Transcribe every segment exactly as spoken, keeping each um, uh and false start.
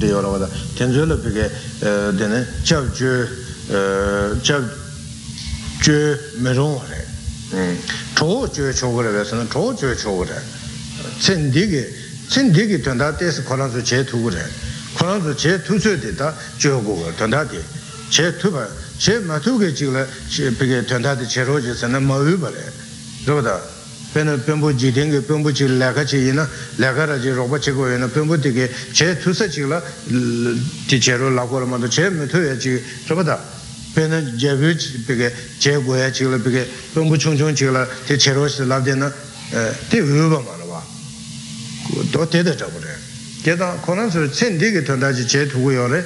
diyorlar da tenzel öpüge dene çavcı çavcı merhore çoğu çoğu çoğu reversana çoğu çoğu çoğu re sen digi sen digi tanda desi kolanzo çe tuğu re kolanzo çe tuğu de da çoğu guğu tanda de çe tuğu çe matu geçiyle peki tanda de çe roje sana mavi bale doğda ben ben bu cidden ben bu cilaka çeyine lagaracı roba çekoyuna ben bu dike çe tusa çila tiçero lakorma da çe metoyaci robada ben ceviç peki çe goya çila peki ben bu çonçon çila tiçero lavdena te uba marwa do te de çabure keda konan so sen dike tondaci çe tuğuyore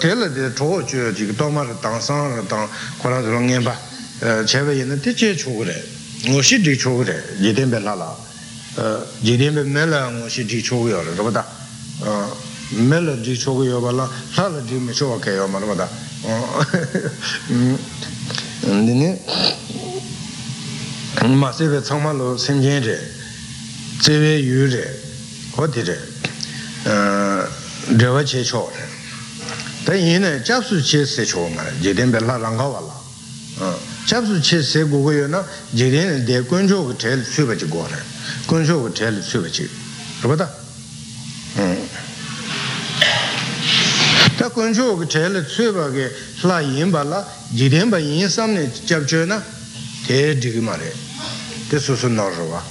tele de çoğu çi domar dansan dan konan so ngenba çeve yine te çe çugure Ngoshi di chogre, jedembe lala, jedembe mela ngoshi di chogyo le, robada, mela di chogyo bala, lala di me chowa keyo ma robada. Ndini, ma sebe tsangma lo semjen re, tsewe yu re, hoti re, rewa che cho re. Ta yine, japsu che se cho ma re, jedembe la langa wala. Chapsu che se gogoyo na jirin de kunjo ko tel subachi gore kunjo ko tel subachi robata ta kunjo ko tel subage la yin bala jirin ba yin samne chapcho na te digmare te susun norwa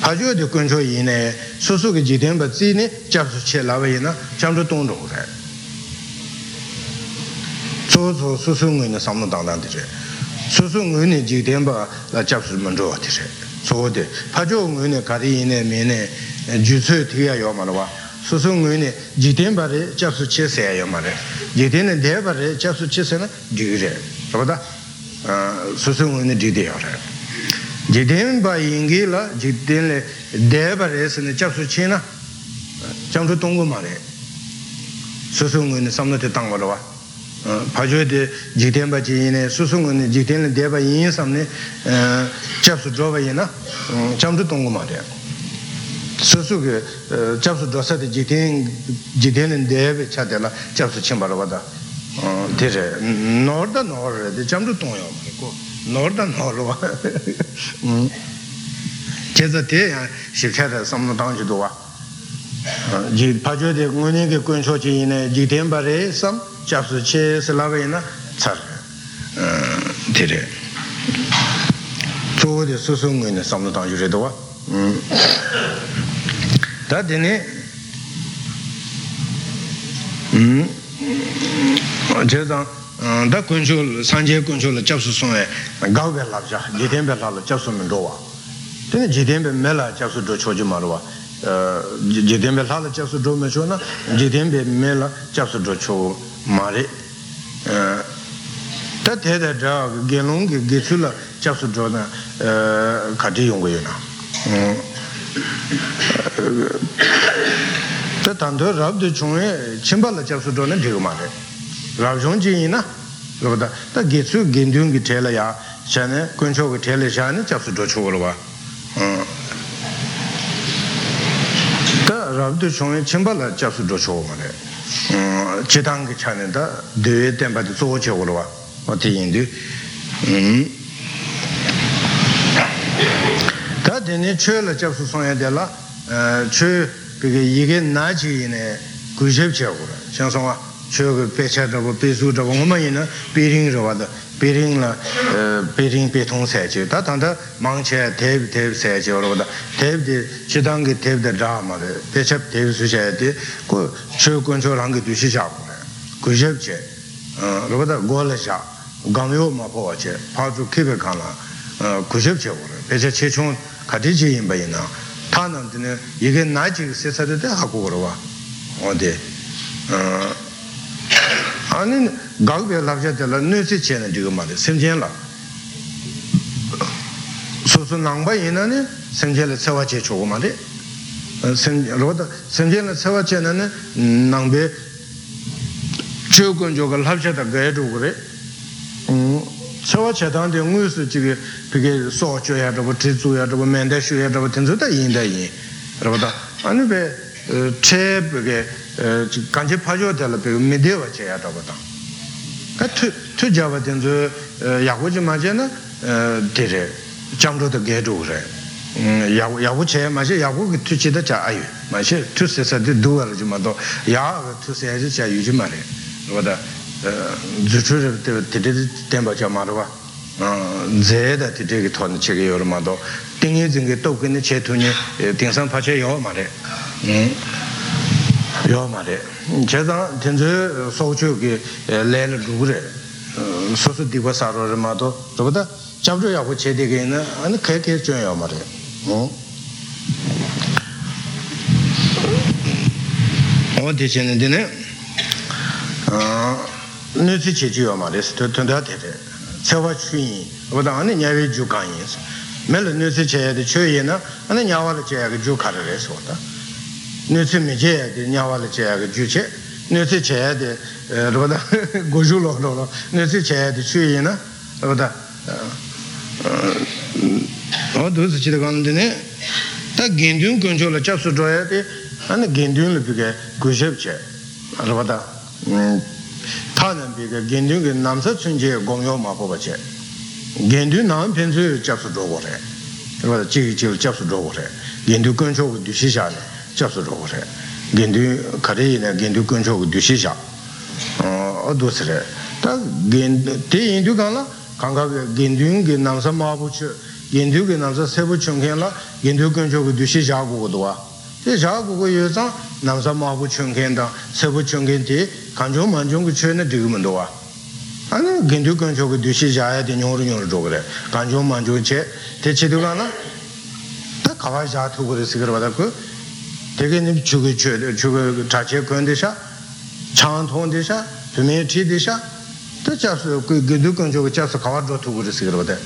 hajo de kunjo yine susu ge jirin ba zine chapsu che la yina chamdo tongdo re 소소 수승은 삼문 당당들이 수승은 지금 봐 잡수 먼저 어디서 소대 파종은 가리네 메네 주소 뒤에요 말아 수승은 지금 바래 잡수 쳐세요 말아 지대는 대바래 잡수 쳐서는 뒤래 그러다 수승은 뒤대요 지대는 봐 인기라 지대는 대바래서는 잡수 치나 정도 동거 말아 수승은 삼문대 당 말아 파주에 지대바 지인의 수승은 지대는 대바 인인 삼네 잡수 줘봐이나 잠도 동거 말이야 수수게 잡수 줘서도 지대 지대는 대바 차대라 잡수 침바로 받아 되제 너다 너래 잠도 동요 그리고 너다 너로 음 제가 대 실패다 삼는 당지도 와 지 파주에 공원에 근처 지인의 지대바래 삼 잡수 체 슬라베나 차 데레 초대 수승은 삼도당 유래도와 음 다데네 음 제가 다 군조 산제 군조를 잡수송에 가오벨랍자 제덴벨라를 잡수면 도와 근데 제덴벨 멜라 잡수도 초지 말와 제덴벨라를 잡수도 메초나 제덴벨 멜라 잡수도 초 मारे तब है तो जाओ गेलों के गेचुला जब सुन जाना काटी होंगे ना तब तंदो राब दे चुने चिंबाला जब सुन जाने दियो मारे राब जोंजी ना लोग ता तब गेचु गेंदियों की ठेला या जाने कुंचो की ठेले जाने जब सुन जाचुगलो बा तब राब दे चुने चिंबाला जब सुन जाचुगो मारे 제당기 차는다 뇌에 땜바도 소호적으로 와 어떻게인데 다 되네 최를 접수송해야 될라 최 그게 이게 나지네 구십적으로 정성아 최그 배차다고 배수다고 뭐면은 비링으로 와다 비링라 비링 배통세지 다 단다 망체 대비 대비세지 여러분다 대비 지당기 대비다 라마래 배차 대비수셔야 돼. 그 최근처럼 그 두시자고. 그제제 어 여러분다 골샤 강요마 보아제 파주 키베 가나 어 구십적으로 배차 최총 가디지인 바이나 타는데 이게 나지 세사데 하고 그러와. 어디 어 아니 가게 납자들 뇌지 체는 지금 말이야. 심지어라. 소소 낭바이나네 심지어를 세워제 주고 말이야. 심지어로다 심지어를 세워제는 낭베 조건 조건 합자다 가해도 그래. 음 세워제단데 응우스 지게 그게 소조야도 지조야도 맨데슈야도 된다 인다이. 그러다 아니 왜 che kanche pajo della per medeva che ya tabata kat tu java denzo yagoji majena dire jamro de gedo re ya yago che maje yago tu che da cha ayu maje tu se sa de dual juma do ya tu se ya cha yu juma re roda zuchu de de temba cha marwa ze da de de ton che ge yor ma do ding zing ge dou gen che tu ni ding san pa che yo ma re 요 말에 제가 전주 소주기 레를 누구래 소소 디고 사로마도 저보다 잡줘야고 제대게는 아니 그렇게 줘요 말에 어 어디 지는데네 어 늦지 지요 말에 스토던다데 세워주니 보다 아니 냐위 주간이 매일 늦지 제야데 최예나 아니 냐와를 제야게 주카를 했었다 Nutsi mi che di nyawala che di juche, nutsi che di roda goju lo lo, nutsi che di chui na roda. Oh, due ci dicono di ne, ta gendun conjo la chapsu doya di, an gendun le bige gojeb che, roda. Ta nan bige gendun ge namsa chunje gongyo ma po ba che. Gendun nam penzu chapsu do go re. Roda ji ji chapsu do go re. Gendun conjo di shi sha ne. 잡수로래. 겐두 카레이나 겐두 근조고 두시자. 어, 어두스래. 다 겐데 인두가나 강가게 겐두게 남사 마부치 겐두게 남사 세부 총견라 겐두 근조고 두시자고도와. 제자고고 여자 남사 마부치 총견다 세부 총견디 간조 만종 그 최는 되면도와. 아니 겐두 근조고 두시자야 되는 요르요르 도그래. 간조 만종체 대체도가나 다 가와 자투 그래서 그러다고 대개는 주고 주고 자체 건데샤 장통데샤 도메티데샤 또 자서 그 그득건 저거 자서 가와도 두고 그랬어 그러거든.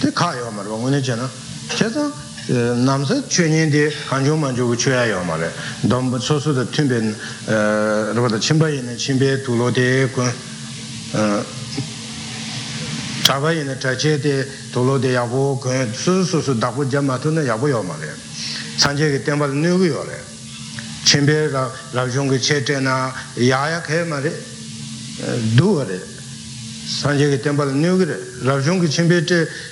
그 가요 말고 오늘잖아. 그래서 남서 최년대 간조만 주고 줘야요 말에. 너무 소소도 튼벤 어 그러다 침바에 있는 침배 둘로대 그어 자바에 있는 자체대 둘로대 야고 그 소소소 다고 잠마도는 야고요 말에. 산재기 때문에 누구요? 침배라 라종기 체제나 야약해 말에 두어래. 산재기 때문에 누구래? 라종기 침배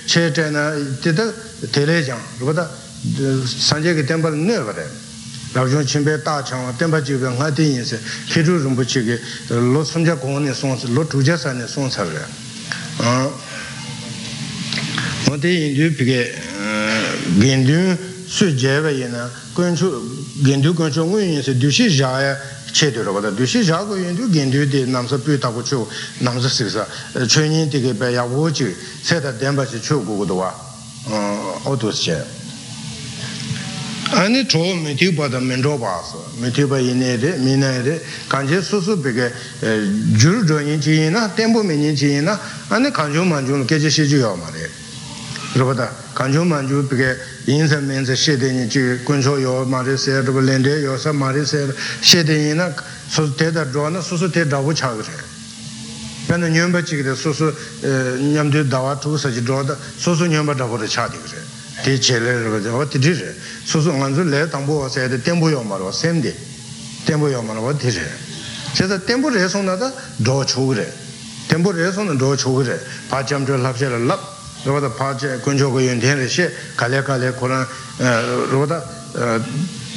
체제나 이때도 대례장. 그보다 산재기 때문에 누구래? 라종 침배 다창 때문에 지금 하대 인세 기준 좀 붙이게 로 손자 공원에 손서 로 두자산에 손서래. 어. 어디 인류 비게 인류 수제베이나 근주 근주 근주군에서 두시자에 체도로다 두시자고 인도 근주대 남서 뼈다고 쳐 남서 쓰서 전인 되게 배야 오지 세다 댐바지 쳐고고도와 어 어도세 아니 처음에 뒤바다 멘도 봐서 메티바 이내데 미나데 간제 수수베게 줄 전인지나 템보 메인지나 아니 간주만주는 계제시지요 말이야 그러다 간주만주 비게 인생면서 시대인지 군소요 말에서 렌데 요사 말에서 시대이나 소스테다 존나 소스테 다고 차그래 나는 녀ඹ치게 소스 냠데 다와투 사지 도다 소스 녀ඹ 다고데 차디 그래 대체를 그러죠 어디지 소스 안줄래 담보와서 해야 템보요 말어 셈데 템보요 말어 어디지 제가 템보를 해서 나다 더 좋으래 템보를 해서는 더 좋으래 바점절 합세를 납 로다 파제 군조고 연대레시 갈래갈래 코란 로다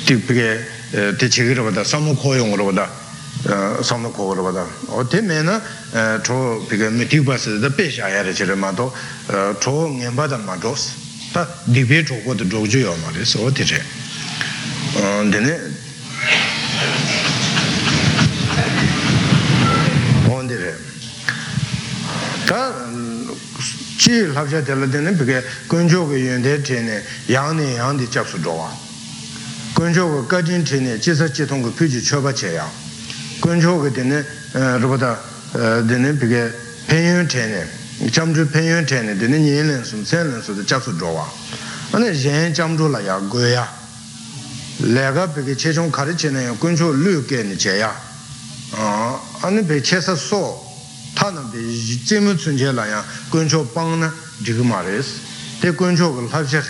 티피게 대치기로다 사무코용으로다 사무코로다 어때면은 저 비게 미티바스의 배샤야레지마도 조응엠바다마도스 다 디베 조고도 조주요 말이서 어때제 어 근데 뭔데래 다 지 합자 될라데는 그게 근조의 연대체네 양내 양대 접수 좋아. 근조의 가진체네 지서 지통의 표지 쳐봐쳐야. 근조의 되는 로보다 되는 그게 편연체네 잠주 편연체네 되는 예는 순선선도 접수 좋아. 근데 제 잠주라야 거야. 내가 그게 최종 가르치는 근조 류견이 제야. 어 아니 배체서 소 타는 비 재무 존재라야 근조 방나 지금 말했어. 대 근조를 합쳐서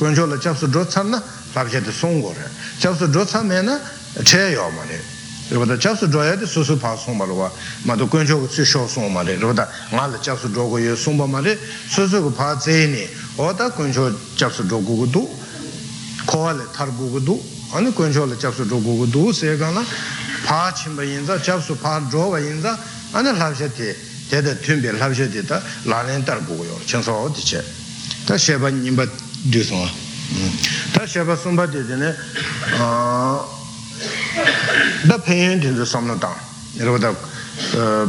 근조를 잡수 줬잖아. target songore chapsu drotsa mena cheyo mane roda chapsu droya de susu pasong malwa ma do kunjo su sho song male roda ngal chapsu drogo ye sumba male susu go pa zeini oda kunjo chapsu drogo do khole targo do ani kunjo chapsu drogo do se gana pa chimba inza chapsu pa drowa inza ana labjete deda tumbe labjete ta lanen targo yo chenso dice ta sheba nimba diso ta sheba sumba de ne da pain in the somna down ero da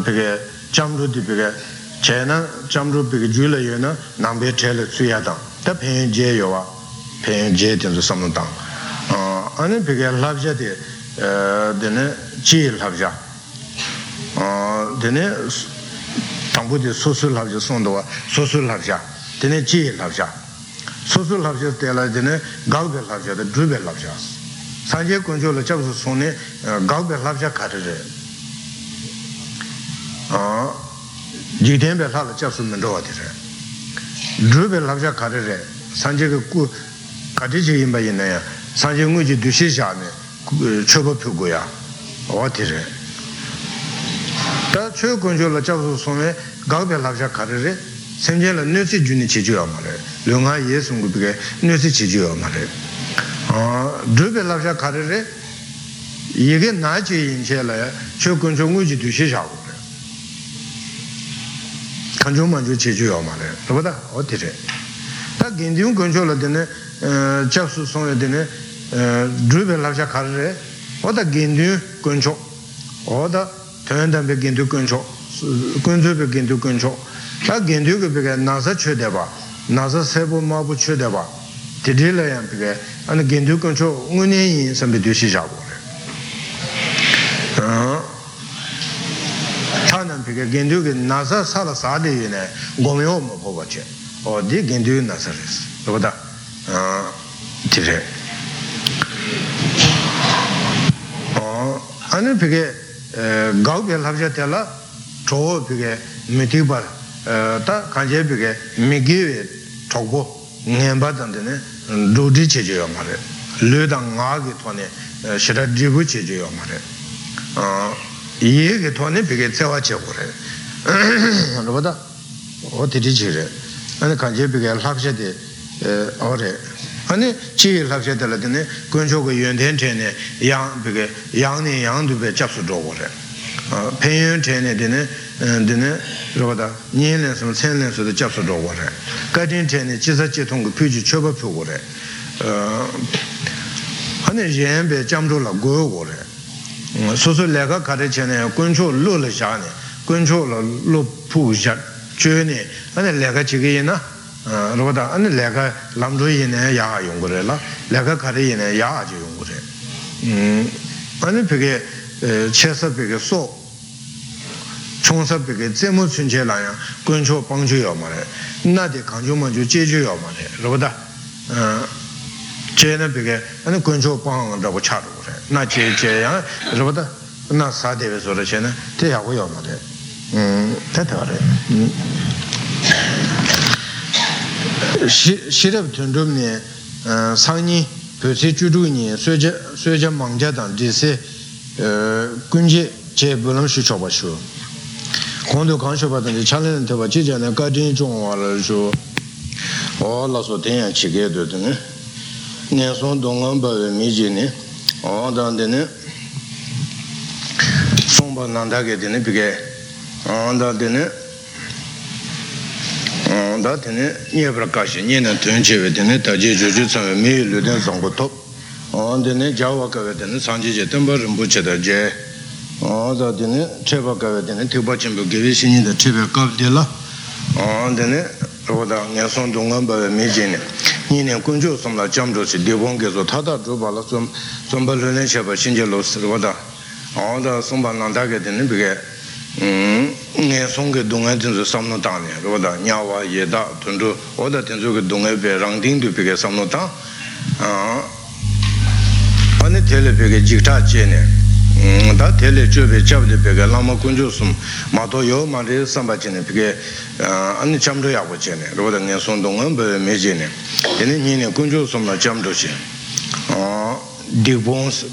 bege jamru di bege chena jamru bege jula yena nambe chele suya da da pain je yo wa pain je in the somna down ane bege labja de de ne chil habja de ne tambu de sosul labja sondo sosul labja de ne chil habja Sosu labja tela dene galbe labja, drube labja. Sanje kunjo la chapsu sone galbe labja karere. Jigdembe la chapsu mendoa dire. Drube labja karere. Sanje ku kadiji imba yinaya. Sanje nguji dushi jane chobo puguya. Otire. Ta chu kunjo la chapsu sone galbe labja karere. semje la nösi juni chijuya mare lunga yesung gubge nösi chijuya mare a drube labja karere yege naji inchela chokun chonguji dushi jago kanjo manju chijuya mare roda otire ta gendiun gonjola dene chapsu son dene drube labja karere oda gendiun gonjo oda töndan be gendiun gonjo gonjo be gendiun gonjo 다 겐두게 비가 나서 쳐대봐 나서 세보 마부 쳐대봐 디딜라야 비가 아니 겐두 건초 응은이 선비도 시작하고 어 타는 비가 겐두게 나서 살아 살이네 고메오 뭐 봐지 어디 겐두 나서레스 그보다 어 디레 어 아니 비가 가우게 합자텔라 저 비가 미티바 다 간제비게 미기에 적고 냠바던데 로디 제제요 말에 르당 나게 돈에 시라디부 제제요 말에 어 이게 돈에 비게 세와 제고래 로보다 어디지 제래 아니 간제비게 합셔데 어래 아니 제 합셔들더니 근조고 연된전에 양 비게 양네 양두배 잡수 줘고래 어 배연전에는 dine roda nielen som senlen so de chapso do gore gadin tene chisa chetong pyu choba pyu gore ane jembe jamro la go gore soso lega kare chene kuncho lo le jane kuncho lo lo pu ja chene ane lega chige na roda ane lega lamro yene ya yong gore la lega kare yene ya ji yong gore ane pege chesa pege so 총섭에게 제모 춘제라야 근초 방주여 말에 나데 강조만주 제주여 말에 로다 어 제는 되게 아니 근초 방한다고 차도 그래 나 제제야 로다 나 사대에서 그러잖아 대하고요 말에 음 대대하래 시 시럽 전좀네 상니 교체 주루니 쇠제 쇠제 망자단 디세 어 군제 제 불음 수초바슈 Quando canso badani challenge te baci jana gadin jongwala jo ola so den chige de ne ne son dongan ba mi jini ondan de ne somba nanda ge de ne bige ondan de ne onda de ne ye prakash ne ne tön cheve de ne taje joju sa mi lu den songo top ondan ne jawa ka de ne sanje je ten ba rimbu che da je oda dene cheba ka dene tuba chimbo gevisini da cheba ka dela on dene oda nyason donga ba mejene ni ne kunjo somla jamdo se debon gezo tada do bala som somba lene cheba sinje lo oda oda somba nanda ge dene bige um ne songe donga denzo samno ta ne oda nyawa yeda tundo oda tenzo ge donga be rangding du bige samno ta a ane tele bige jikta chene 다 tele chube chabde pega lama kunjusum mato yo mari samba chene pege ani chamdo yabo chene roda nge sondongan be me chene ene nine kunjusum na chamdo chene Digbons,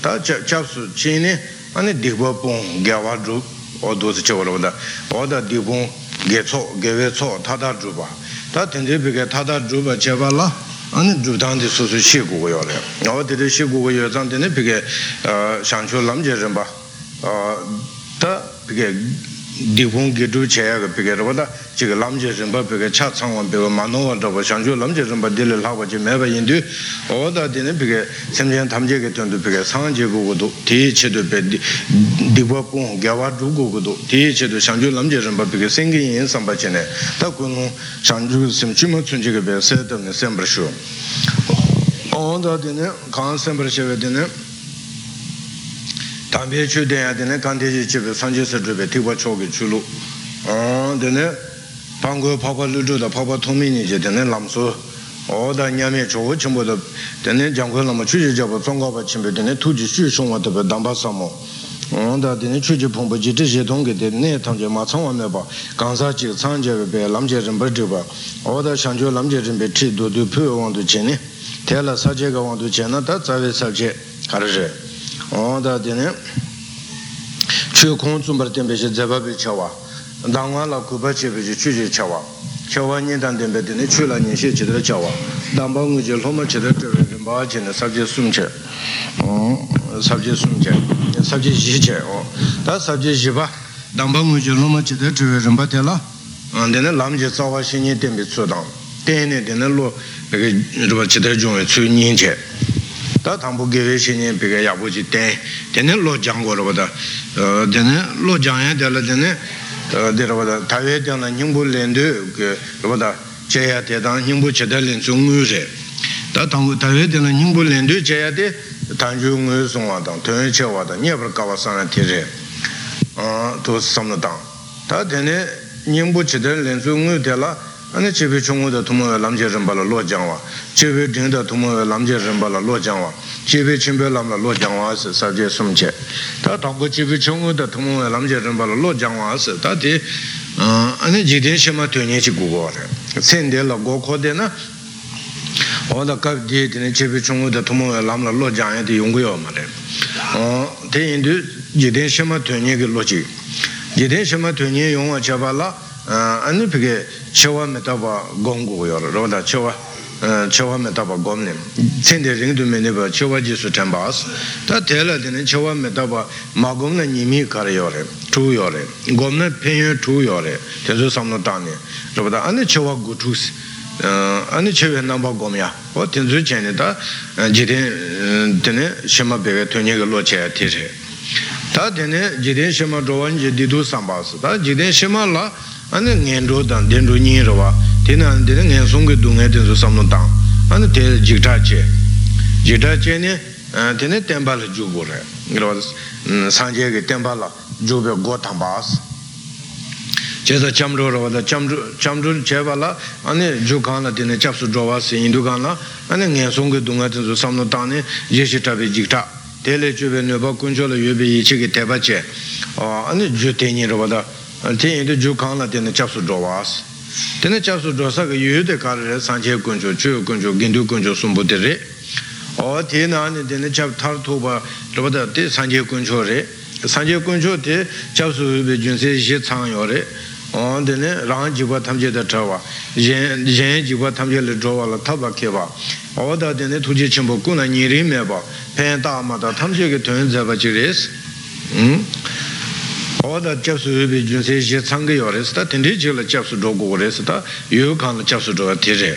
Chaps Chini, and Digbon Gavadru, or those Chavoda, or the Digbon Getso, Gavetso, Tada Druba. That in the big Tada Druba Chavala, and Drutan the Sushigo, or the Shigo, and the big Sancho Lamjamba, the big Digbon Gedu Chair, Pigatoda, Chigalamjamba, Pig Chat, someone Bill Mano, and the Sancho Lamjamba, Dilly Lava Jimeva Indu, or the Dinner Pig, Samjan Tamjak to Pig Sanjago, teach the Dibapon, Gavadugo, teach the Sancho Lamjamba, Pig singing in Sambachene, Takuno, Sanju Simchimo, Sunjigabe, set on the Sembra Show. All the dinner, Khan Sembra Show dinner. Tambi Chu de Adene Kandichi Sanjus Tiwa Chogi Chulu. Oh, then Pango Papa Ludu, the Papa Tomini, then Lamso, all the Nyame Chochimbo, then Jango Lamachu Java Tonga Chimbe, then two Jishu at the Dambasamo. On the Dinichu Pombo Jitish Donga, the Netanja Matson Neba, Kansachi, Sanja, Lamjas and Bertuba, all the Sanjo Lamjas and Betri do do pure on the Chene, tell us Sajega on the Chena, that's a subject, Karaje. Onda dine chu konzum bertembe zebabe chawa dangwa la kubache be chu chawa chawa ni dandembe dine chu la ni she chede chawa dambang je loma chede de ba jene sabje sumche o sabje sumche sabje jiche o da sabje jiba dambang je loma chede de ramba tela andene lamje sawa shini tembe sudang tene dine lo be chede jong chu ni che 다 담보계의 신이 비가 야보지 때 되는 로장고로보다 어 되는 로장에 달라되는 어 데로보다 타외되는 힘불랜드 그보다 제야 대단 힘부 제달린 중유제 다 담보 타외되는 힘불랜드 제야대 단중의 송화당 전체화다 니버 가와산의 티제 어또 섬노당 다 되는 힘부 제달린 중의 달라 अने चेबे चोंगो दा तुमो लामजे रंबाला लो जांगवा चेबे ढिंग दा तुमो लामजे रंबाला लो जांगवा चेबे चिंबे लामला लो जांगवा से साजे समचे ता तांगो चेबे चोंगो दा तुमो लामजे रंबाला लो जांगवा से ता ते अने जिदे शमा तोने छि गुगोरे सेंदे ला गोखो दे ना ओदा कब दे दे चेबे चोंगो दा तुमो लामला लो जांगे दे योंगयो मारे ओ ते इंदु जिदे शमा तोने के लोची जिदे शमा तोने योंगवा चबाला अने पिगे चवा में तबा गोंगो यार रोड़ा चवा चवा में तबा गोमने सेंडे रिंग तो मैंने बा चवा जिस चंबास ता तेला देने चवा में तबा मागोंने निमी कर यारे टू यारे गोमने पेंये टू यारे तेजो सामने ताने रोड़ा अने चवा गुटूस अने चवे नंबा गोमिया और तेजो चेने ता जिधे देने शमा बेगे तो निये गलो चेया तेजे ता देने जिधे शमा रोवन जिधु संबास ता जिधे शमा ला अने नेंडो दान देंडो नीरवा तेना देने नेसोंग दुंगे देसो सामनो दान अने ते जिटाचे जिटाचे ने तेने टेंबल जुबो रे सांजे के टेंबल जुबे गोथांबास जेसा चमरो रो दा चमरो चमरो चेवाला अने जुखाना देने चपसु ड्रोवा से इंदुगाना अने नेसोंग दुंगे देसो सामनो दान ये सिटाबे जिटा तेले जुबे ने बा कुंजोलो युबे इचे के तेबाचे अने जुतेनी रो दा Tindu Jukana Tene Chapsu Drovas. Tene Chapsu Drosa, you the Kara Sanche Kunjo, Chu Kunjo, Gindu Kunjo Sumbutere, or Tina and Tene Chap Tartuba, Robata, Sanche Kunjo Re, Sanche Kunjo, Chapsu Junse Jetang Yore, on the Ranjiba Tamje the Trava, Jen Jiba Tamje the Drova, Tabakeva, or the Tene Tuji Chimbokuna Nirimeba, Penta Mata Tamje Tunza Vajiris. Oda chapsu yubi junse je tsangge yores, ta tindi jila chapsu drogo gores, ta yu khan chapsu droga tire.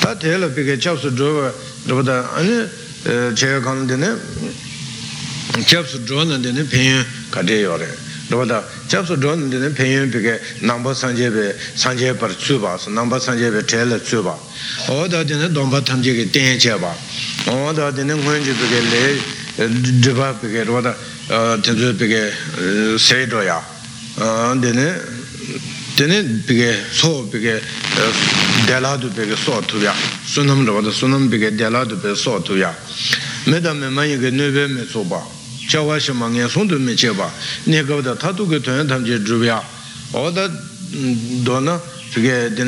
Ta tela pika chapsu droga, rabada, ane chaya khan dine, chapsu droga dine penyen kade yore. Rabada, chapsu droga dine penyen pika namba sanjebe, sanjebe par tsuba, namba sanjebe tela tsuba. Oda dine domba tamje ke tenye cheba. Oda dine nguenji pika le, Deba Pigate, what a Tenzu Pigate, Sedoya, and then Tenet Pigate, so Pigate, Della du Pigate, so to ya, Sunam, the Sunam Pigate, Della du Pigate, so to ya. Madame Manga Neve Mesoba, Chawashamanga Sundu Micheva, Nego the Tatu Gutantamje Druvia, or the Donna Pigate,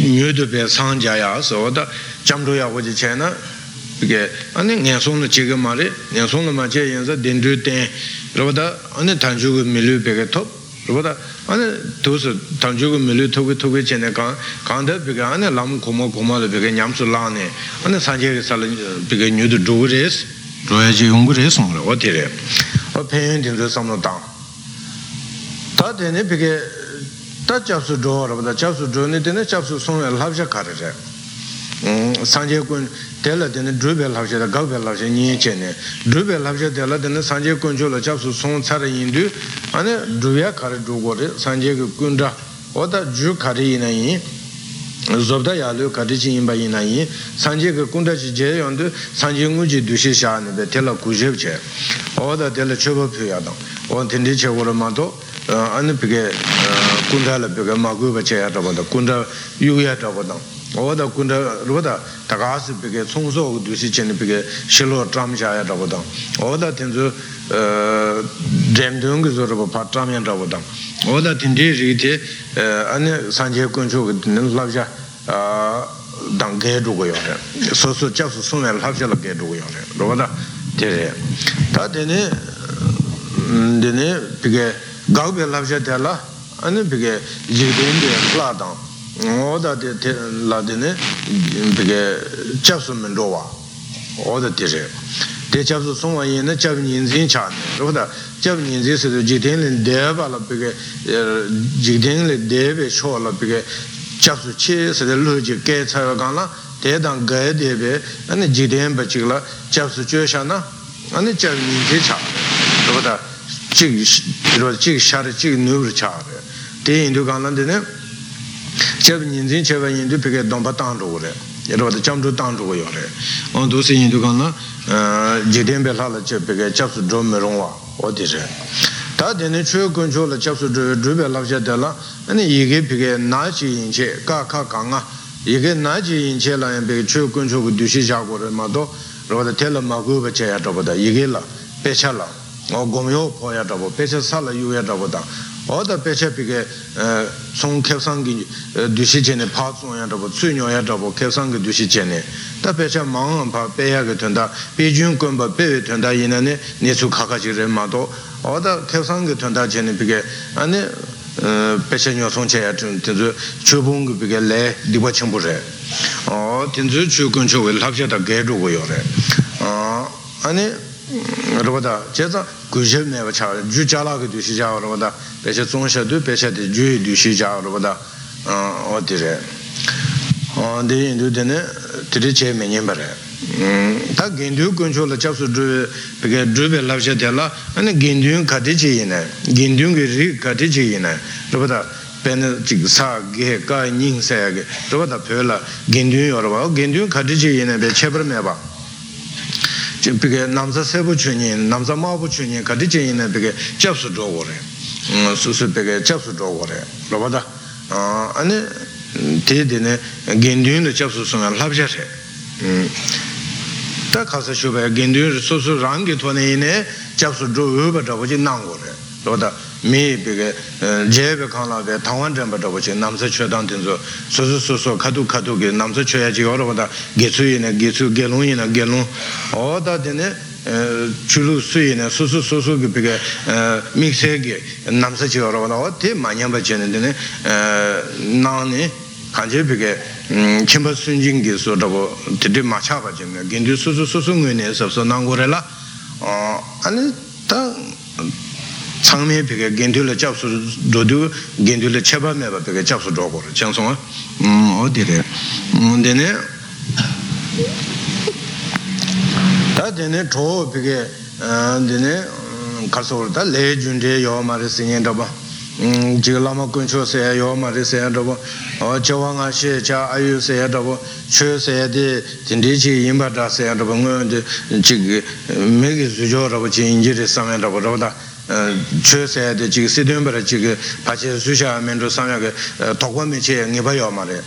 New Dupe Sanjayas, or the Chamdoya with the China. 그게 아니 냥손의 지금 말에 냥손의 맞에 연서 된드때 그러다 아니 단주고 밀리베게 톱 그러다 아니 도서 단주고 밀리 톱이 톱이 전에가 간데 비게 아니 람 고모 고모를 비게 냠슬라네 아니 산제에 살은 비게 뉴드 도레스 로야지 용그레스 뭐라 어디래 어 페인딩도 삼노다 다데네 비게 다 잡수 도어보다 잡수 도네 데네 잡수 손에 랍자 가르자 Sanjay Kun Tela then Drubel Havja, Gabel Havja, Nichene, Drubel Havja Tela then Sanjay Kunjola Chapsu Son Sara Hindu, and Druya Karadugore, Sanjay Kunda, or the Ju Karinae, Zobda Yalu Kadichi in Bayinae, Sanjay Kunda Jay on the Sanjay Muji Dushishan, the Tela Kujevche, or the Tela Chobo Puyado, or Tendicha Waramato, and Pigay Kundala Piga Maguba Chayatavada, Kunda Yuyatavada. 어다 군다 로다 다가스 비게 송소 두시체니 비게 실로 드람샤야 라고다 어다 텐저 어 잼둥 그저로 파트라면 라고다 어다 텐디지게 아니 산제 군조 랍샤 아 당게 두고요 소소 잡수 손을 합절하게 두고요 로다 제 다데네 데네 비게 가우베 랍샤 달라 아니 비게 지된데 플라당 oda de la dene bige chapsu mendowa oda tire de chapsu songwa yene chapni nzin cha oda chapni nzin se jiten de bala bige jiten le debe shola bige chapsu che se loji ke cha ga la de dang ga debe ane jiten ba chila chapsu che sha na ane chapni nzin cha oda chi ro chi sha chi nu cha de indu ga la dene Ninzin Cheva Hindu Picket Dompa Tandore, Yerota Chamdu Tandu Yore. On Dusi Hindugana, Jidembe Hala Chepica, Chaps Dromeronwa, or Dise. Tadene Chu control the Chaps Drubel of Jadella, and Yigi Picket Naji in Che, Kaka Kanga, Yigi Naji in Chela and Big Chu control with Dushi Jago and Mado, Rota Tela Maguba Chayatavada, Yigila, Pechala, or Gomio Poyatavo, Pecha Sala Uyatavada. 어다 배차피게 송 캡상기 두시전에 파송야라고 수녀야라고 캡상기 두시전에 다 배차 망은 바 배야게 된다 비준권바 배에 된다 이나네 네수 가가지레마도 어다 캡상기 된다 전에 비게 아니 배차녀 송체야 좀 주봉기 비게 레 디바침부레 어 진주 주권초를 합시다 개도고요래 어 아니 로다 제자 구절내와 차 주자라고 두시자 로다 배셔 종셔도 배셔도 주 두시자 로다 어 어디래 어 인도되네 드리체 메뉴버래 음다 겐두 군초를 잡수 드 비게 드베 랍셔텔라 아니 겐두윤 카티지이네 겐두윤이 카티지이네 로다 벤 직사게 가닝세게 로다 별라 겐두윤 여러분 겐두윤 카티지이네 배체버매봐 비게 남자 세부춘이 남자 마부춘이 가디제이네 비게 접수 도고래 수수 비게 접수 도고래 로바다 어 아니 데데네 겐드윤의 접수성을 합제해 음다 가서 쇼베 겐드윤 수수 랑게 돈에네 접수 도고버다 오지 난고래 로다 미 비게 제베 칸라베 당원전버다 오지 남자 최단된서 수수 수수 카두 카두게 남자 최야지 여러분다 게수이네 게수 게론이나 게론 어다 되네 줄로 수이네 수수 수수 비게 믹스에게 남자 지어라고 나왔대 만년바 전에는 나네 간제 비게 침바 순진 게수라고 되게 맞아 가지고 근데 수수 수수는 없어 난고래라 어 아니 다 상매 비게 겐둘레 잡수 로두 겐둘레 쳬바메바 비게 잡수 도고 장송아 음 어디래 문데네 다데네 조 비게 안데네 가서올다 레준데 요마르싱엔다바 음 지글라마 군초세 요마르세야다바 어 저왕아 시자 아유세야다바 최세야데 진디지 임바다세야다바 응데 지 메기 수조라고 진지레 사면다바다 최세 지금 세대면에 지금 바치 수샤면도 상약의 독관매체 응이봐요 말에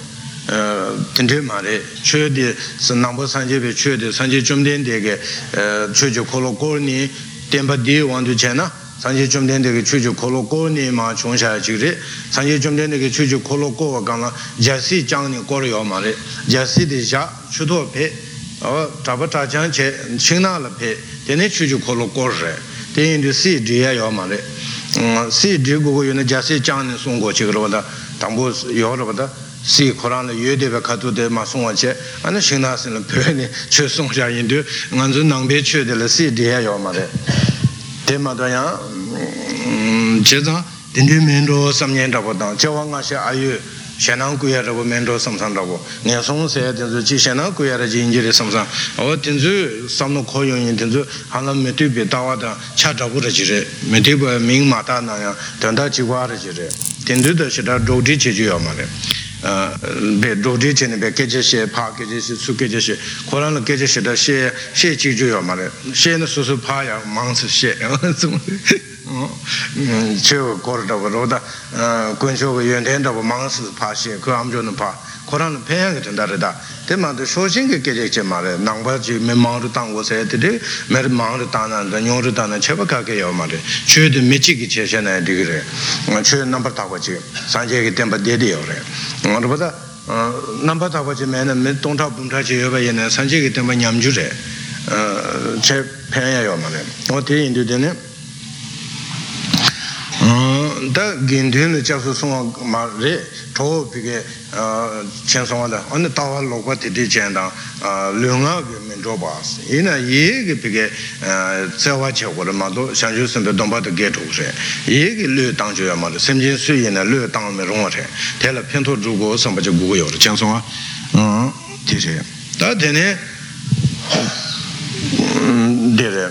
어 근데 말에 최대 남부 산지의 최대 산지 좀 된데게 최저 콜로콜니 템바디 원도 제나 산지 좀 된데게 최저 콜로콜니 마 종샤 지리 산지 좀 된데게 최저 콜로코가 강나 자시 장님 거려 말에 자시디자 추도배 si Corano Yudeva Kato de Masonche, and the Shinas in the Pyrenees, Chusonja Hindu, and the Nambichu de la Sea de Yomade. Temadaya Chesa, the new Mendo, some Yendavodan, Chawangasha, are you Shanankuya of Mendo, some Sandavo? Nelson said, and the Chishanankuya Jinjiri Samsa, or Tinzu, some no Koyun in Tinzu, Hanam Metubi, Tawada, Chataburaji, Metuba, Ming Matana, Tandachiwaraji, Tindu, the Shida Dodichi Yomade. Be dodici ne be kejesi pa kejesi su kejesi koran kejesi da she she ji ju yo ma le she ne su su pa ya mang su she che kor da ro da kun sho ge yuan tian da mang su pa she ko am jo ne pa koran pe ya ge da da de ma de sho jing ge ge che ma le nang ba ji me mang ru dang wo se de de me mang ru dang nan de nyu ru dang nan che ba ka ge yo ma le che de me ji ge che she na de ge che number ta ko ji san je ge tem ba de de yo re number Tabaji men and don't have Buntaji in a Sanji Temanyam Jure, Che Payamane. What he into dinner? That Gindin Jason Mare, told Pigue Chansonda on the Tower Locati Chanda, Lunga Mendobas. In a year, Pigue, Selvacha, what a mother, San Jusen, the Domba the Ghetto, Yig Lu Tangia Mother, Semjin Sui and a Lu Tang Meronte, tell a Pinto Drugo, somebody Guyo, Chanson, Tisha. That then, dear,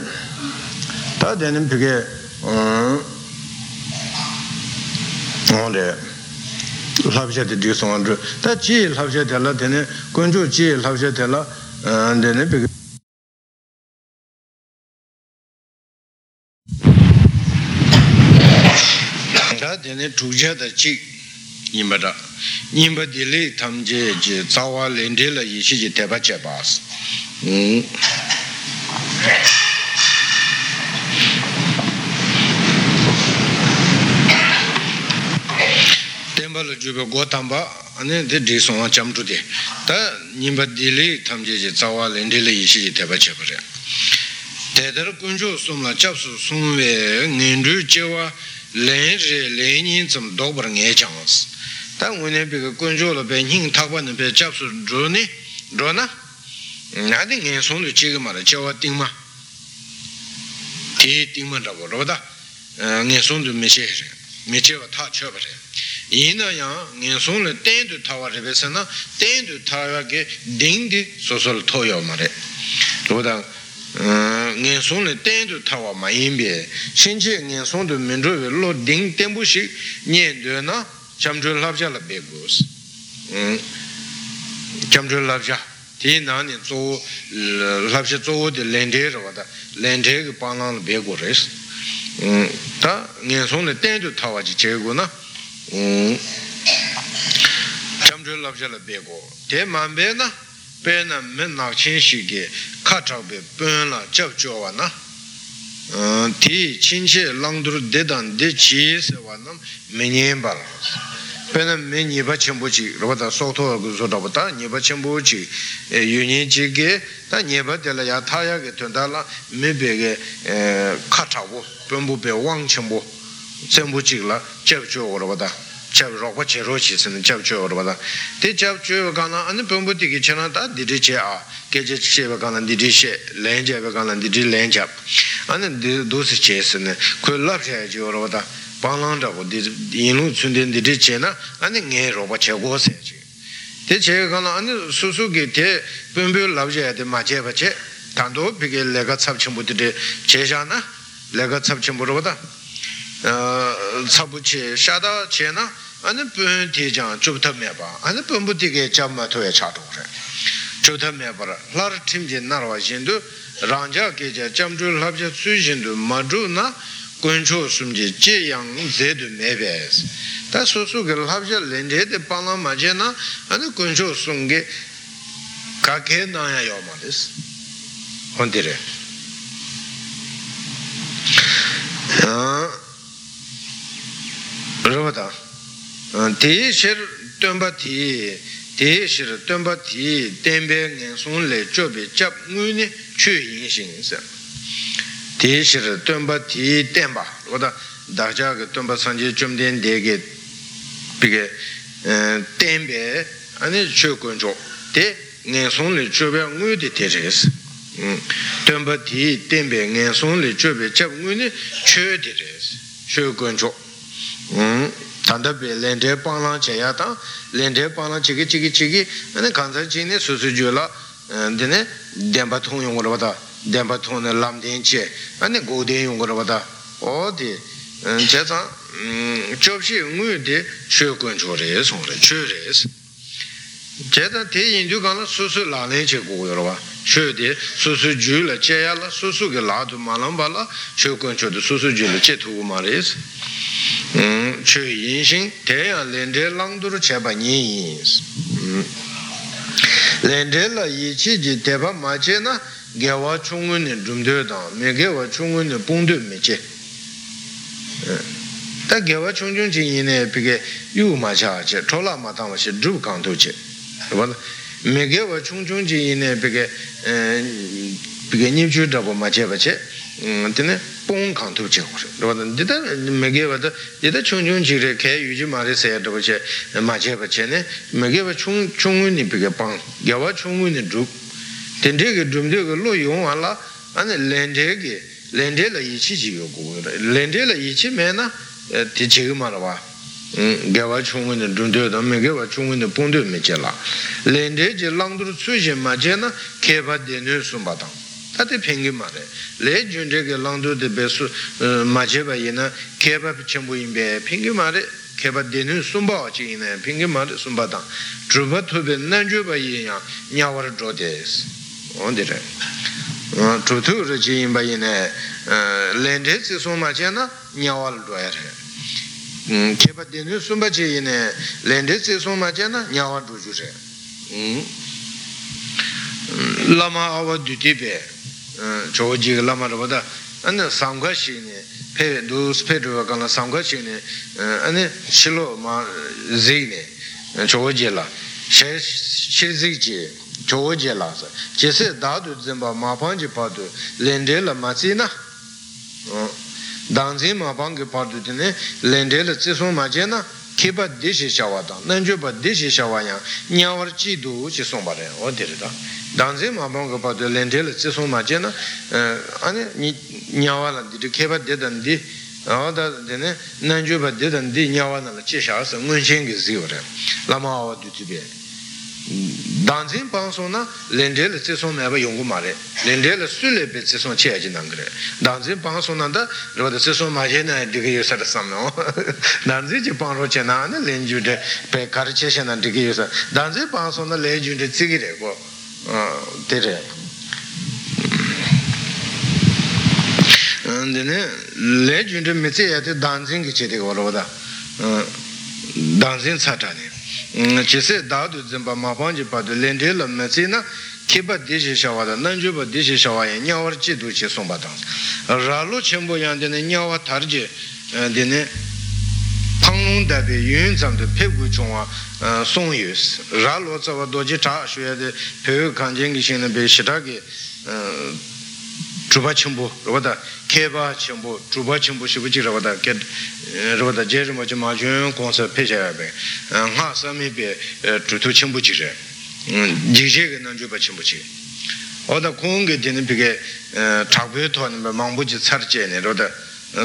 that then Pigue. L'abject di Sondre, that G. L'abject della Dene, Conjo G. L'abject della Dene, that Dene to jet the cheek, Nimada, Nimba delay Tamje, Tawa Lindela, Yishi Tabachabas. Gotamba, and then the Dison Cham today. That Nimbadili, Tamji, Zawal, and Dili, she Tabachapare. Tether Kunjo, some la chaps, some Nindu Chewa, Lange, Lenin, some Dobrang agents. That when I pick a Kunjo, a Benin, Taban, and the chaps, Droni, Drona, nothing in Son to Chigama, Chewa Tingma. T. Tingman Roda, Nelson to Michel, Michel Tachapare. Ina yang ngeson le ten to tower besana ten to tower ge ding di social toyo mare roda ngeson le ten to tower ma imbe shinji ngeson de menjo lo ding tembu shi nyen de na chamjo labja la begos chamjo labja ti na ni zo labja zo de lende roda lende ge panan begores ta ngeson le ten to tower ji chego na Chamdril of Jalabego, De Mambena, Pena Mena Chinshige, Katabe, Pena, Chapjoana, T. Chinche, Langdru Dedan, De Cheese, Wanam, Minimbal, Pena Mini Bachembuchi, Roda Soto, Zodabata, Nibachembuchi, Unijige, Taniba de la Yataya, Tundala, Mibege, Katawo, Pumbube, Wang Chambo. Sembuchilla, Chapcho or Wada, Chapro, what Cherochis and Chapcho or Wada. They Chapcho Gana and the Pumbuti Chanata, did it share, Gajet Shevagan, did it share, Lanjagan, and did it lange up. And then those chase and could love Jajo or Wada, Palanda, Inu Sundin, did it Chena, and then Nero, what she was. They Chegana and Susuki, Pumbu Lavja, the Majevache, Tando, Pigel Legat Subchimbu de Chejana, Legat Subchimburoda. Sabuche, Shada, Chena, and the Puntijan, Chutameba, and the Pumbutike Chamato Chato. Chutameba, Lar Timjin Narwajendu, Ranja Keja, Chamdul Habja Sujindu, Maduna, Kuncho Sumji, Cheyang Zedu Mebes. That's also Habja Lende, the Palamajena, and the Kuncho Sunge Kake Naya Yomalis. Ondire. Roda, T. Sher Tumbati, Teshir Tumbati, Tembe, Nensun le Chobi, Chap Muni, Chu Yinshins. Teshir Tumbati, Temba, Oda, Dajak, Tumba Sanji, Chumden, Dege, Pig, Tembe, and a Chukunjo, Te, Nensun le Chobia, Mudi Teres. Tumbati, Tembe, Nensun le Chobi, Chap Muni, Chu Teres, Chukunjo. Tandabe lente panglan chayata, lente panglan chigi chigi chigi, and Kansa Chine Susujula, and then Dembaton Yungurvata, Dembaton Lam Denche, and the Gode Yungurvata, all the Chesa Chopshi Mude, Chukun Chores, or Chures. Cheta Te in Dugana Susu Lanche Gorova, Churde, Susujula Chayala, Susugala to Malambala, Chukun Chur, Susujula Chetu Maris. Chu Yinshin, Tea Lendre Langdur Cheba Yins Lendrela Yichi Teba Machena, Gawa Chungun and Dumdurdan, Megawa Chungun and Pundu Miche. That Gawa Chungun in a pig, you Machache, Tola Matamache, Drew Cantuche. Megawa Chungun in a pig, Piganichu Double Machevache. Tene pong canto c'è, dita megeva dita chunjun jire che yuji mare se doce maje bacene megeva chung chungun ni pige pang gawa chungun ni drup tendege dumdege lo yon ala ane lendege lendela yichi jigo go lendela yichi mena ti jigo marwa gawa chungun ni dumde da megeva chungun ni ponde mecela lendege langdur suje majena keba denu sumbata ate pengi mare le junde ge langdo de besu majeba yena keba chembu imbe pengi mare keba denu sumba chi yena pengi mare sumba da druba tobe nanju ba yena nyawar jodes ondire tutu reji imba yena lende se sumba chena nyawal doere keba denu sumba chi yena lende se sumba chena nyawal dojure lama awa dutibe Choji Lama Roda, and Sangashine, those Pedro Gana Sangashine, and Shilo Zine, Chojela, Shizichi, Chojela, Jesse Dadu Zimba Mapanji Padu, Lendela Mazina, Danzi Mapangi Padu Dine, Lendela Ciso Majena, Kiba Dishi Shawata, Nanjuba Dishi Shawaya, Nyawarchi do Chisombare, or did it. Danzi Mabanga Padu Lendela Ciso Majena, and Nyawala did Kiba did and di, other than Nanjuba did and di Nyawana Chishas, and Munching is zero. Lama Dutibe. Danzi Pansona, Lendela Ciso Neva Yungumare, Lendela Sule Bitsison Chiajinangre. Danzi Pansonanda, Roda Ciso Majena, and Digi Sarasano. Danzi Panrocena, Lenjude, Pecarchation and Digi. Danzi Pansona, Lejude Sigirego. Le giunte mezziate danzin che c'è di goroda danzin satani ci si dadu zimba mapanji padu lendela mezzina kiba dici shavada nanjuba dici shavaya nyawar ci duci sombadan ralu cembo yandene nyawa tarji dene panglung dabe yun zamde pegu chungwa Song Yus, Ralozava Dojita, Peu Kanjingishin and Beshitagi, Trubachimbo, Roda, Keba Chimbo, Trubachimbo Shibuchi Roda, Ket Roda Jeremajun, Consa Pejabe, and Hasamibe Trutuchimbuchi, Jijig and Jubachimbuchi. Oda Kongi didn't begin Tabuton, Mambuchi Sarchen, Roda,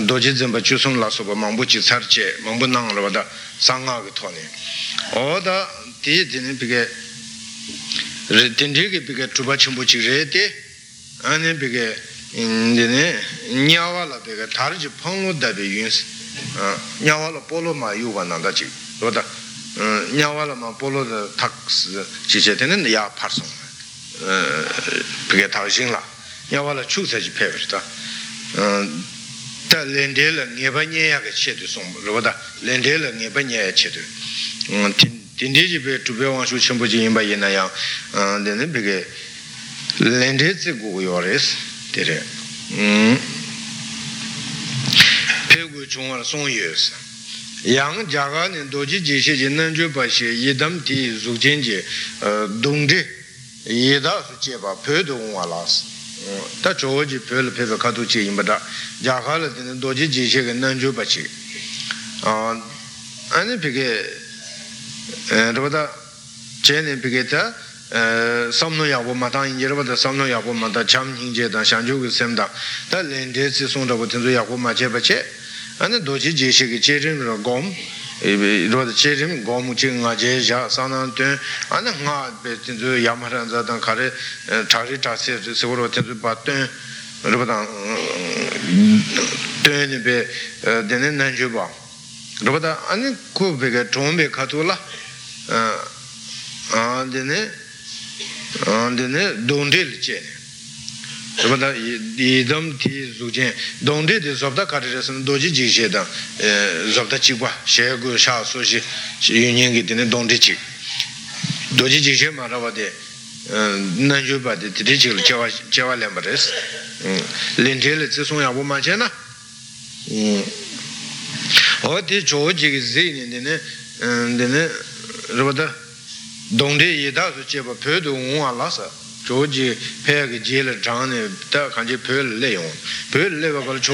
Dojizim, but Chusum Lasso, Mambuchi Sarche, Mambunan Roda, Sangagatoni. Oda ti dine pige retendigi pige trubachimbuchi rete, ane pige dine nyawala pige tarji pongo dabi yuns, nyawala polo ma yuwa nanda chi, oda nyawala ma polo da taks chi che tenen ya parson, pige tarjin la, nyawala chuksa chi pevrita, ta lendela nyeba nyaya ke chedu sombo, oda lendela nyeba nyaya chedu. Tindiji pe tube wanshu chenpochi yinpa yina yang dine peke lente tse gu yores tere pe gu chungwa song yos yang jaga ne doji jishe jinan ju bashi yidam ti zugjen je dungje yida su cheba pyo dung walas ta choji pyo le pyo katu che imbada jaga le ne doji jishe jinan ju bashi ani pige roda chene pige ta samno yago mata inje roda samno yago mata cham inje da shanju ge semda ta lende se sonda bo tenzo yago ma che bache ane doji jeshi ki cherim ra gom roda cherim gom chi nga je ja sanan ten ane nga be tinzu yamaran za dan kare tari tase seguro tinzu batten roda ten be denen nanju ba roda ane ku be ge tombe katula andene andene dondel che roda idam ti zujen donde de zobda karesan doji jigeda zobda chigwa shego sha so ji yingi de donde chi doji jige marawa de nanju ba de trijil chawa chawa lembres lindel tsu song ya bo ma chena o de joji zein de ne de ne roda donde yeda so cheba pedo un alasa 조지 페게 제일 장네 다 간지 별 내용 별 내가 조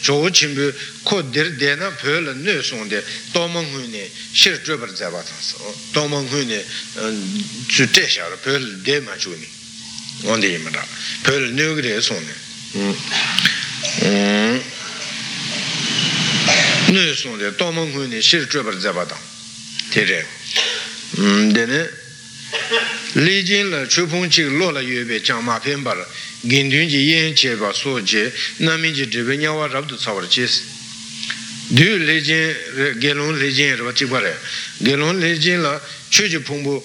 조침부 코들 되나 별 뇌송데 도망훈이 실주버 잡았어 도망훈이 주대샤로 별 대마 주니 언제 임다 별 뇌그래 손에 음 뇌송데 도망훈이 실주버 잡았다 되래 음 되네 Lijin la chupung chik lo la yuebe chang ma penpa gindun ji yen che ba so je namin ji dribe nyawa rabdu tsawar ches du lijin gelon lijin rwa chik pare gelon lijin la chuji pungpo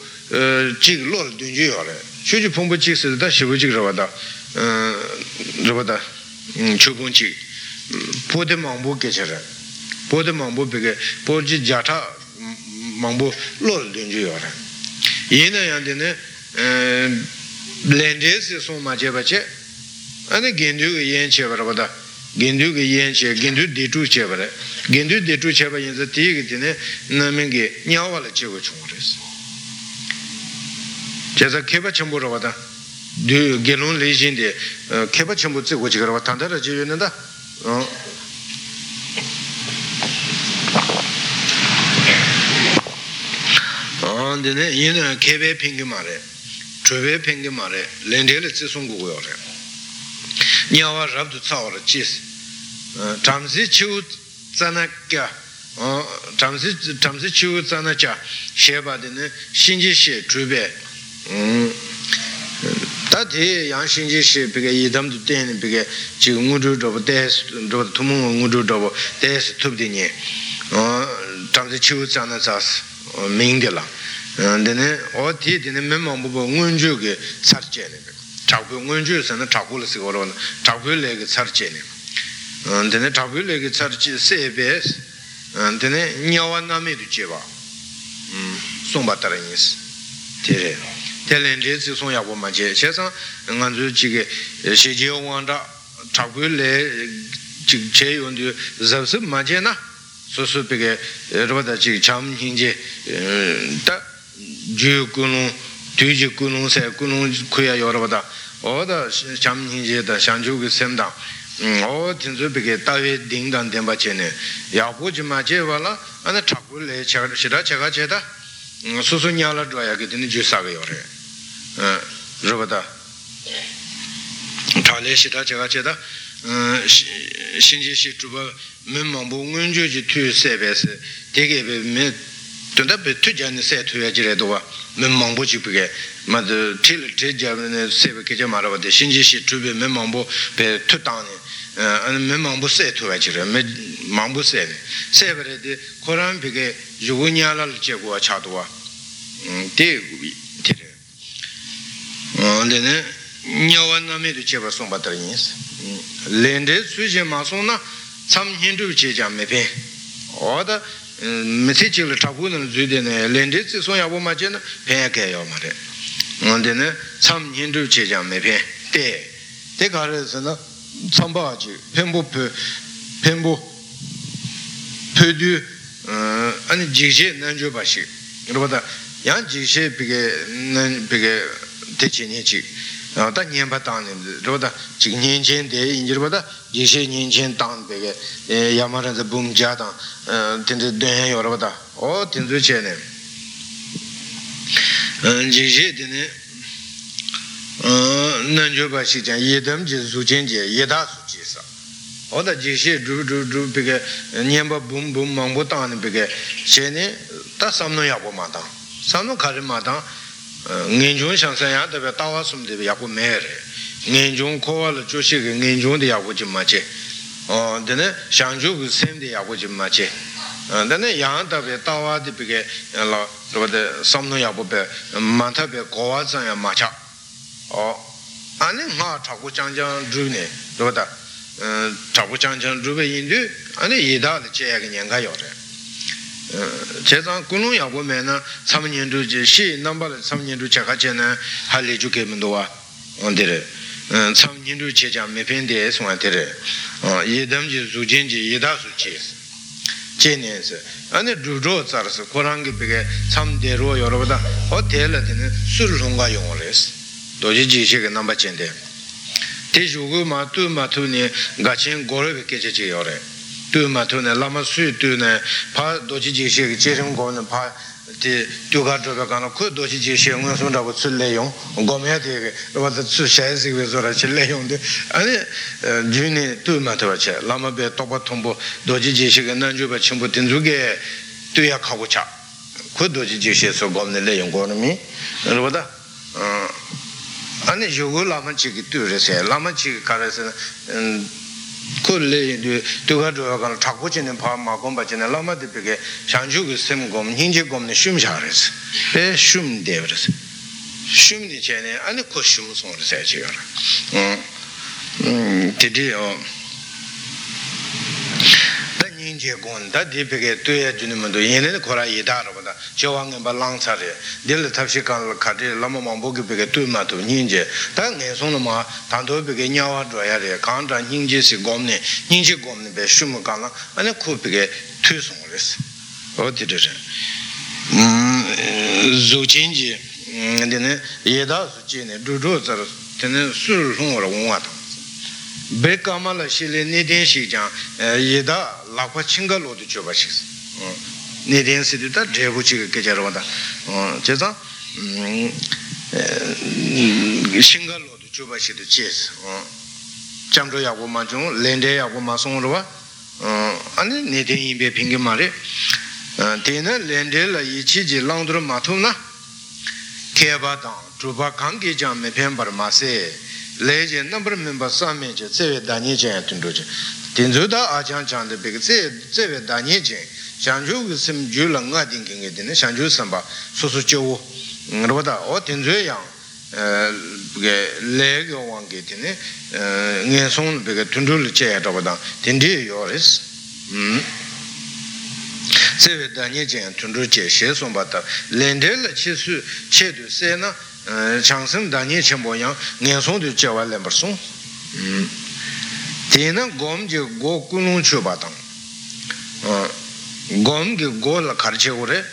chik lo la dun ju yore chuji pungpo chik se da shibu chik rwa da rwa da chupung chik po de mangpo keche re po de mangpo peke po ji jata mangpo lo la dun ju yore yena yandene lendese soma jebache ane gendu ge yen chebara bada gendu ge yen che gendu detu chebara gendu detu cheba yenza ti gitine namenge nyawala chego chungres jaza kheba chambura bada de gelon lejinde kheba chambu tsego chigara tandara jeyenda 안데네 얘는 개배 핑계 말에 조배 핑계 말에 렌델을 찌송고고요. 니와 잡도 차오르 지스. 잠시 치우 자나까 어 잠시 잠시 치우 자나자 셰바데네 신지시 조배 음 다디 양 신지시 비게 이담도 되는 비게 지금 우주도 데스 도 투몽 우주도 데스 투브디니 어 잠시 치우 자나자스 민겔라 근데 어디 되는 멤버 보고 응원주게 살제네. 자꾸 응원주에서는 자꾸를 쓰고 자꾸를 살제네. 근데 자꾸를 살지 세베스 근데 녀와남이도 제바. 음, 송바타라니스. 데레. 데렌데스 송야고 만제. 제상 응원주지게 시지용한다. 자꾸를 직제 온도 잡스 만제나. 소소비게 여러분들이 참 힘제 딱 주군은 뒤지군은 세군은 그야 여러분다 어다 참 힘제다 상주게 셈다 어 진주비게 따위 딩단 덴바체네 야보지 마제발라 안에 자꾸래 제가 제가 제다 소소냐라 줘야게 되는 주사가 요래 어 여러분다 달래시다 제가 제다 신지시 주바 맨망보 응원주지 투 세베스 대개베 맨 던다베 투자니 세 투야지래도와 맨망보 집게 맞들 틸 제자네 세베케 말아버데 신지시 주베 맨망보 베 투당네 안 맨망보 세 투야지래 맨망보 세 세베레데 코란 비게 주군야랄 제고와 차도와 대구비 테레 안데네 녀와남에도 제바 송바다니스 렌데 수제 마송나 참 힌두 제자매베 어다 메시지를 타고는 주되네 렌데 송야보 마제나 배게요 말에 언데네 참 힌두 제자매베 때 대가르스나 참바지 펜보 펜보 페드 아니 지시 난주 바시 여러분다 양 지시 비게 난 비게 대진이지 어다 년바 땅인데 여러분다 직년전 대 인지보다 지시 년전 땅 되게 야마라서 붐자다 어 텐데 대 여러분다 어 텐주체네 지시 되네 어 난주 바시 장 예담 지수 전제 예다 수지사 어다 지시 두두두 비게 년바 붐붐 망보 땅에 비게 제네 다 삼노 야고 마다 삼노 가르 마다 ngenjung shansanyan tabi tawa sumdebi yaku mere ngenjung kowal joshi ke ngenjung de yaku jimmache dine shangju ku sem de yaku jimmache dine yang tabi tawa de pike samno yaku pe manta pe kowa zanya macha ane nga chaku changjang drubne chaku changjang drubne yindu ane yida de cheya ke nyenga yore 제상 군웅 야고면은 삼년도지 시 넘버 삼년도 제가 전에 할래 주게 문도와 언데레 삼년도 제자 매편대에 송한테레 어 예담지 주진지 예다수치 제네스 아니 주로 자라서 고랑게 비게 삼대로 여러분다 어텔에는 술송과 용어레스 도지지식의 넘버 젠데 대주고 마투 마투니 같이 고르게 계제지 요래 tu ma tu ne lama sui tu ne pa dochi jik shek jeseng go ne pa de tu ga zhe ga na ku dochi jik shek ngun song da bu zhe le yong go me de wa de zhe shai zhe ge zora zhe le yong de ani ju ne tu ma de che lama be to ba tong bo dochi jik shek nan ju ba chim bu tin zu ge tu ya ka bu cha ku dochi jik shek so go ne le yong go mi ro da ani ju go lama chi ge tu re se lama chi ka re se 그래 두가 두가는 자꾸지는 밤마고 밤지는 라마드비게 장주고 셈곰 힌지곰네 쉼샤레스 배 쉼데브레스 쉼니 전에 아니 코슘 손으로 지어라 음 드디어 인제곤 다디베게 떼야 주는면도 얘네는 고라이다라보다 저왕은 발랑차리 늘 탑식한 카드 라마만 보게 베게 떼마도 인제 당에 손놈아 단도베게 냐와 줘야 돼 강자 인제시 검네 인제 검네 베 숨을 가나 아니 코베게 튀송을스 어디들 음 조진지 근데네 얘다 수진네 두두저 되는 술 송으로 온다 베카마라 실레 네덴시장 예다 라과 칭갈로도 줘바시 네덴시도다 제고치게 계자로다 어 제가 음 칭갈로도 줘바시도 제스 어 잠도야고만 좀 렌데야고만 송으로와 어 아니 네덴이베 빙게 말에 데나 렌데라 이치지 랑드로 마토나 케바당 주바 관계장 매편 바르마세 레제 넘버 멤버 삼매제 제외 단위제 등도제 딘조다 아장장의 백제 제외 단위제 장주 심주랑가 등경에 되는 장주 삼바 소소조 로다 어 딘조양 그게 레교왕게 되는 녀손 백에 둔둘 제야다보다 딘디 요레스 음 제외 단위제 둔둘제 셰손바다 렌델 치수 체도 세나 장승 단위 첨보양 년송도 제와래 벌송 음 되는 곰지 고군운 주바당 어 곰게 골 가르치고래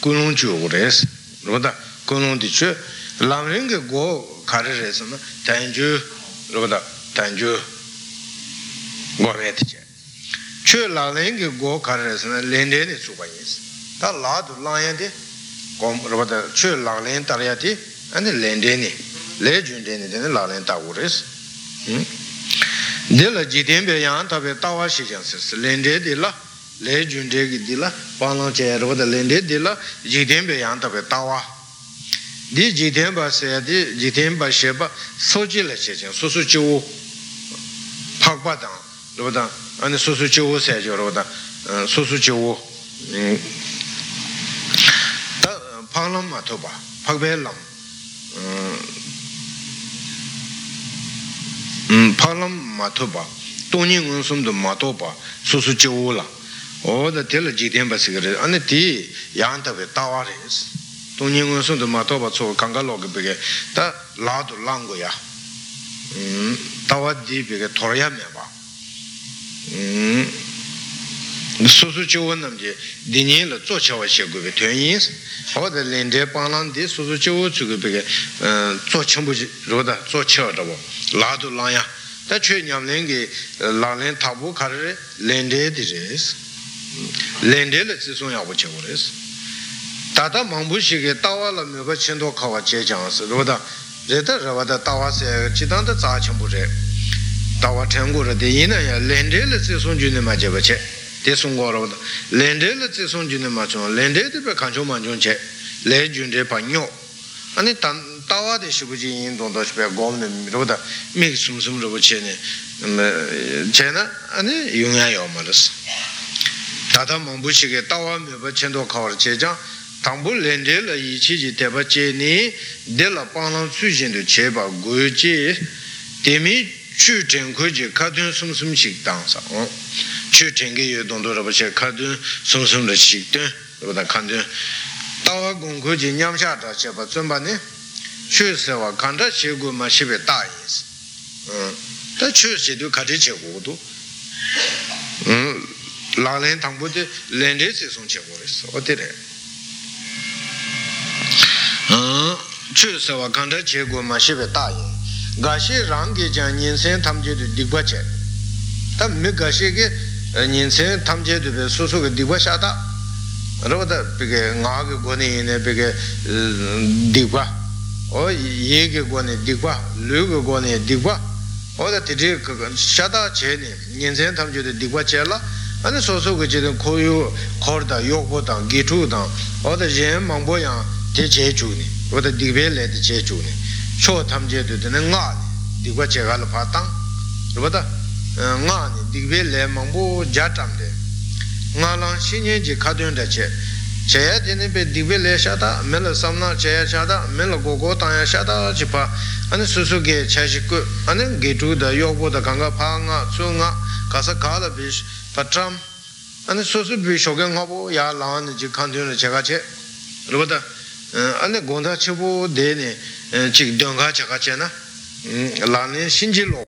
군운 주고래스 로다 군운디치 라밍게 고 가르레스나 단주 로다 단주 고메티체 출 라밍게 고 가르레스나 렌데니 주바예스 다 라도 라얀데 곰 로다 출 라랭 따라야티 and lendeni legendeni den la lenta ores de la jidembe yan tabe tawa shijan se lende de la legendegi de la panon che ro de lende de la jidembe yan tabe tawa di jidemba se di jidemba sheba soji la chejen susu chu phagwa da ro da an susu chu se jo ro da susu chu ta phalam ma thoba phagbelam 파람 마토바 돈이군 숨도 마토바 수수치오라 어다 텔지덴 바스그레 안티 양타베 타와레스 돈이군 숨도 마토바 소 강가로게 베게 다 라도 랑고야 음 타와디 베게 토라야메바 음 Suzuki Wonamji, Dinin, the Tochawa Shagubi, Tunis, or the Linde Panan, this Suzuki Wotsugubi, Tochambuji, Roda, Tochadabo, Ladu Laya, that train Yamlingi, Lalan Tabu Carre, Lende disease, Lende, let's see what is. Tata Mambushi, Tawala Mubachendo Kawachans, Roda, Reda Ravada Tawase, Chitanda Tachambuze, Tawatangura, the Ina, Lende, let's see soon Junimajabache. Lende le tse son june machon, lende de pe kancho manchon che, le junde panyo. Ani tawa de shibuji yin don dash pe gom ne miroda, mik sum sum robo che ne, che na, ani yunga yo malas. Tata mambu shige tawa meba chendo kawar che jang, tambu lende le yi chi ji teba che ni, de la panlan su jende che ba goyo che, temi chu ten ko je kadun sum sum shik dang sa. Chu tengi yu dondo raba che kadun sum sum la shik dun raba kandun tawa gongko ji nyamsha da che pa zunpa ne chu sewa kanda che gu ma shibe da yis da chu se du kati che gu du la len tangpo de len re se song che gu res o de re chu sewa kanda che gu ma shibe da yin ga shi rangi jan yin sen tam je du dikwa che ta mi ga shi ge ninsen tamje de susu ge diwa shada roda pege nga ge goni ne pege diwa o ye ge goni diwa lu ge goni diwa o da tije shada che ne ninsen tamje de diwa chela ane susu ge je ko yu korda yobo da gitu da o da je mangbo ya te che chu ne o da diwe le de che chu ne cho tamje de ne nga diwa che ga la pa tang roda nga ni dikwe le mangpo jatamde nga lang shinye ji kadyon da che chaya tene pe dikwe le shata mela samna chaya shata mela gogo tanya shata chi pa ane susu ge chashiku ane getu da yogbo da ganga pa nga tsu nga kasa kala bish patram ane susu bishoge nga po ya lang ni ji kadyon da chaka che rupata ane gonda chibu de ne chik dyonga chaka che na lang ni shinji lo